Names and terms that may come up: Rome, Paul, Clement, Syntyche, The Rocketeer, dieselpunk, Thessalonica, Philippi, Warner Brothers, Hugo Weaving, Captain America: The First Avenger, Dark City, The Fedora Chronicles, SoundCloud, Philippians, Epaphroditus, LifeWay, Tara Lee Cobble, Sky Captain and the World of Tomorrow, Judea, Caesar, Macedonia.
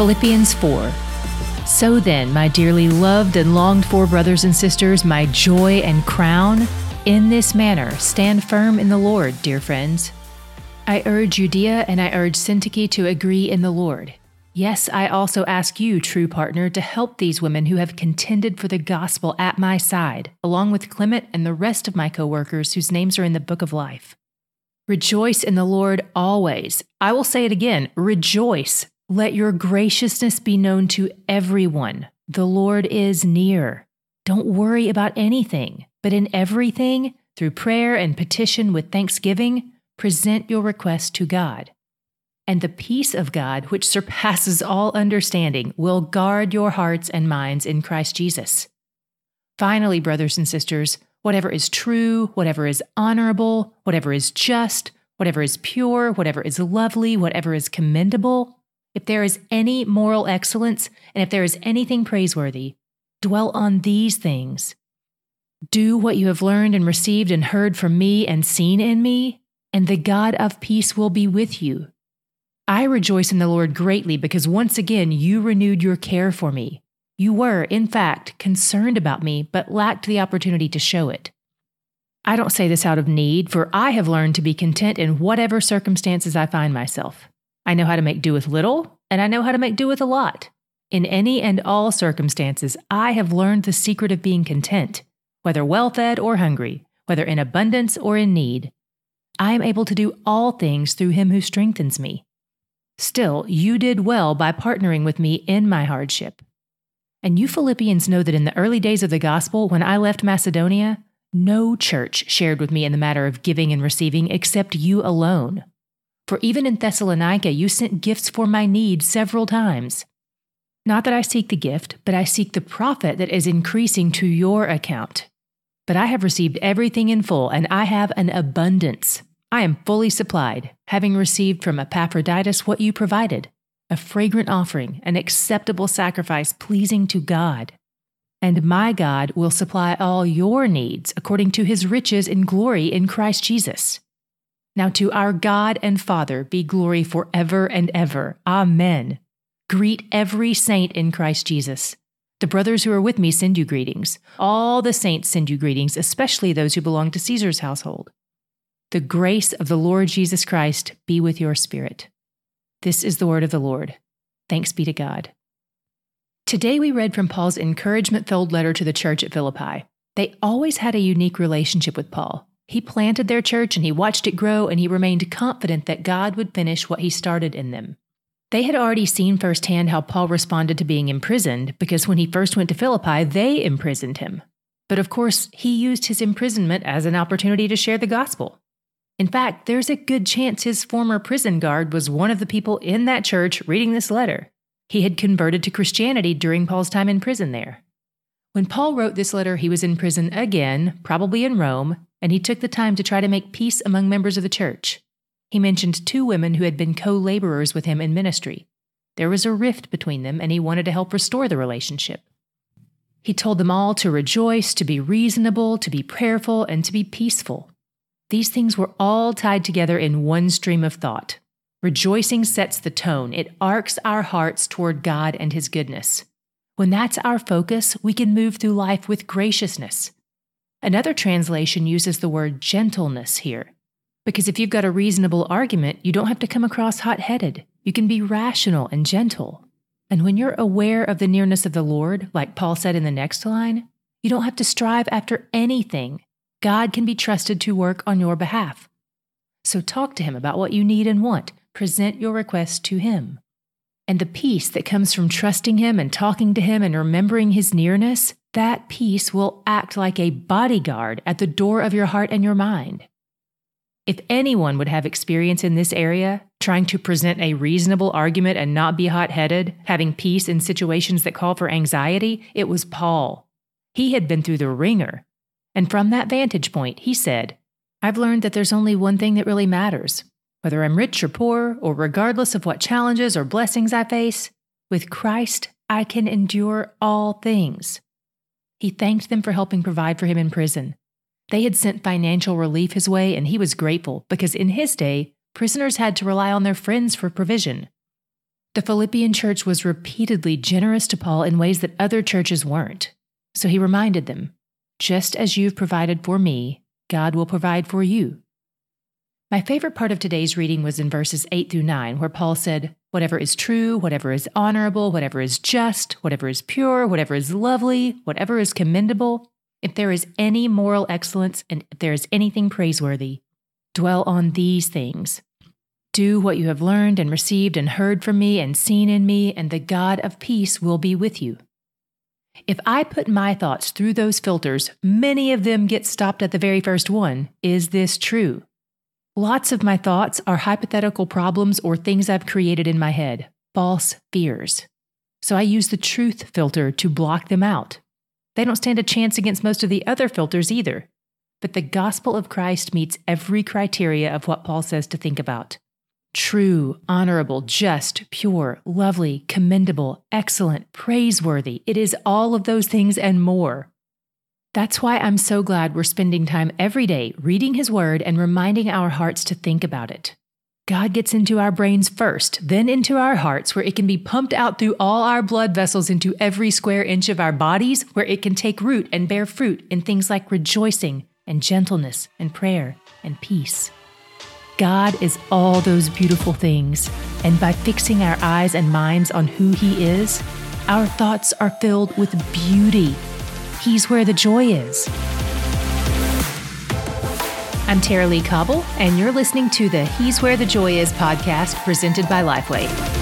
Philippians 4. So then, my dearly loved and longed for brothers and sisters, my joy and crown, in this manner stand firm in the Lord, dear friends. I urge Judea and I urge Syntyche to agree in the Lord. Yes, I also ask you, true partner, to help these women who have contended for the gospel at my side, along with Clement and the rest of my co-workers whose names are in the book of life. Rejoice in the Lord always. I will say it again, rejoice. Let your graciousness be known to everyone. The Lord is near. Don't worry about anything, but in everything, through prayer and petition with thanksgiving, present your request to God. And the peace of God, which surpasses all understanding, will guard your hearts and minds in Christ Jesus. Finally, brothers and sisters, whatever is true, whatever is honorable, whatever is just, whatever is pure, whatever is lovely, whatever is commendable, if there is any moral excellence, and if there is anything praiseworthy, dwell on these things. Do what you have learned and received and heard from me and seen in me, and the God of peace will be with you. I rejoice in the Lord greatly because once again you renewed your care for me. You were, in fact, concerned about me, but lacked the opportunity to show it. I don't say this out of need, for I have learned to be content in whatever circumstances I find myself. I know how to make do with little, and I know how to make do with a lot. In any and all circumstances, I have learned the secret of being content, whether well-fed or hungry, whether in abundance or in need. I am able to do all things through him who strengthens me. Still, you did well by partnering with me in my hardship. And you Philippians know that in the early days of the gospel, when I left Macedonia, no church shared with me in the matter of giving and receiving except you alone. For even in Thessalonica, you sent gifts for my need several times. Not that I seek the gift, but I seek the profit that is increasing to your account. But I have received everything in full, and I have an abundance. I am fully supplied, having received from Epaphroditus what you provided, a fragrant offering, an acceptable sacrifice pleasing to God. And my God will supply all your needs according to his riches in glory in Christ Jesus. Now to our God and Father be glory forever and ever. Amen. Greet every saint in Christ Jesus. The brothers who are with me send you greetings. All the saints send you greetings, especially those who belong to Caesar's household. The grace of the Lord Jesus Christ be with your spirit. This is the word of the Lord. Thanks be to God. Today we read from Paul's encouragement-filled letter to the church at Philippi. They always had a unique relationship with Paul. He planted their church and he watched it grow, and he remained confident that God would finish what he started in them. They had already seen firsthand how Paul responded to being imprisoned, because when he first went to Philippi, they imprisoned him. But of course, he used his imprisonment as an opportunity to share the gospel. In fact, there's a good chance his former prison guard was one of the people in that church reading this letter. He had converted to Christianity during Paul's time in prison there. When Paul wrote this letter, he was in prison again, probably in Rome, and he took the time to try to make peace among members of the church. He mentioned two women who had been co-laborers with him in ministry. There was a rift between them, and he wanted to help restore the relationship. He told them all to rejoice, to be reasonable, to be prayerful, and to be peaceful. These things were all tied together in one stream of thought. Rejoicing sets the tone. It arcs our hearts toward God and his goodness. When that's our focus, we can move through life with graciousness. Another translation uses the word gentleness here, because if you've got a reasonable argument, you don't have to come across hot-headed. You can be rational and gentle. And when you're aware of the nearness of the Lord, like Paul said in the next line, you don't have to strive after anything. God can be trusted to work on your behalf. So talk to him about what you need and want. Present your request to him. And the peace that comes from trusting him and talking to him and remembering his nearness, that peace will act like a bodyguard at the door of your heart and your mind. If anyone would have experience in this area, trying to present a reasonable argument and not be hot-headed, having peace in situations that call for anxiety, it was Paul. He had been through the ringer. And from that vantage point, he said, I've learned that there's only one thing that really matters. Whether I'm rich or poor, or regardless of what challenges or blessings I face, with Christ I can endure all things. He thanked them for helping provide for him in prison. They had sent financial relief his way, and he was grateful because in his day, prisoners had to rely on their friends for provision. The Philippian church was repeatedly generous to Paul in ways that other churches weren't. So he reminded them, just as you've provided for me, God will provide for you. My favorite part of today's reading was in verses 8-9, where Paul said, whatever is true, whatever is honorable, whatever is just, whatever is pure, whatever is lovely, whatever is commendable, if there is any moral excellence and if there is anything praiseworthy, dwell on these things. Do what you have learned and received and heard from me and seen in me, and the God of peace will be with you. If I put my thoughts through those filters, many of them get stopped at the very first one. Is this true? Lots of my thoughts are hypothetical problems or things I've created in my head, false fears. So I use the truth filter to block them out. They don't stand a chance against most of the other filters either. But the gospel of Christ meets every criteria of what Paul says to think about. True, honorable, just, pure, lovely, commendable, excellent, praiseworthy. It is all of those things and more. That's why I'm so glad we're spending time every day reading his word and reminding our hearts to think about it. God gets into our brains first, then into our hearts, where it can be pumped out through all our blood vessels into every square inch of our bodies, where it can take root and bear fruit in things like rejoicing and gentleness and prayer and peace. God is all those beautiful things, and by fixing our eyes and minds on who he is, our thoughts are filled with beauty. He's where the joy is. I'm Tara Lee Cobble, and you're listening to the He's Where the Joy Is podcast presented by LifeWay.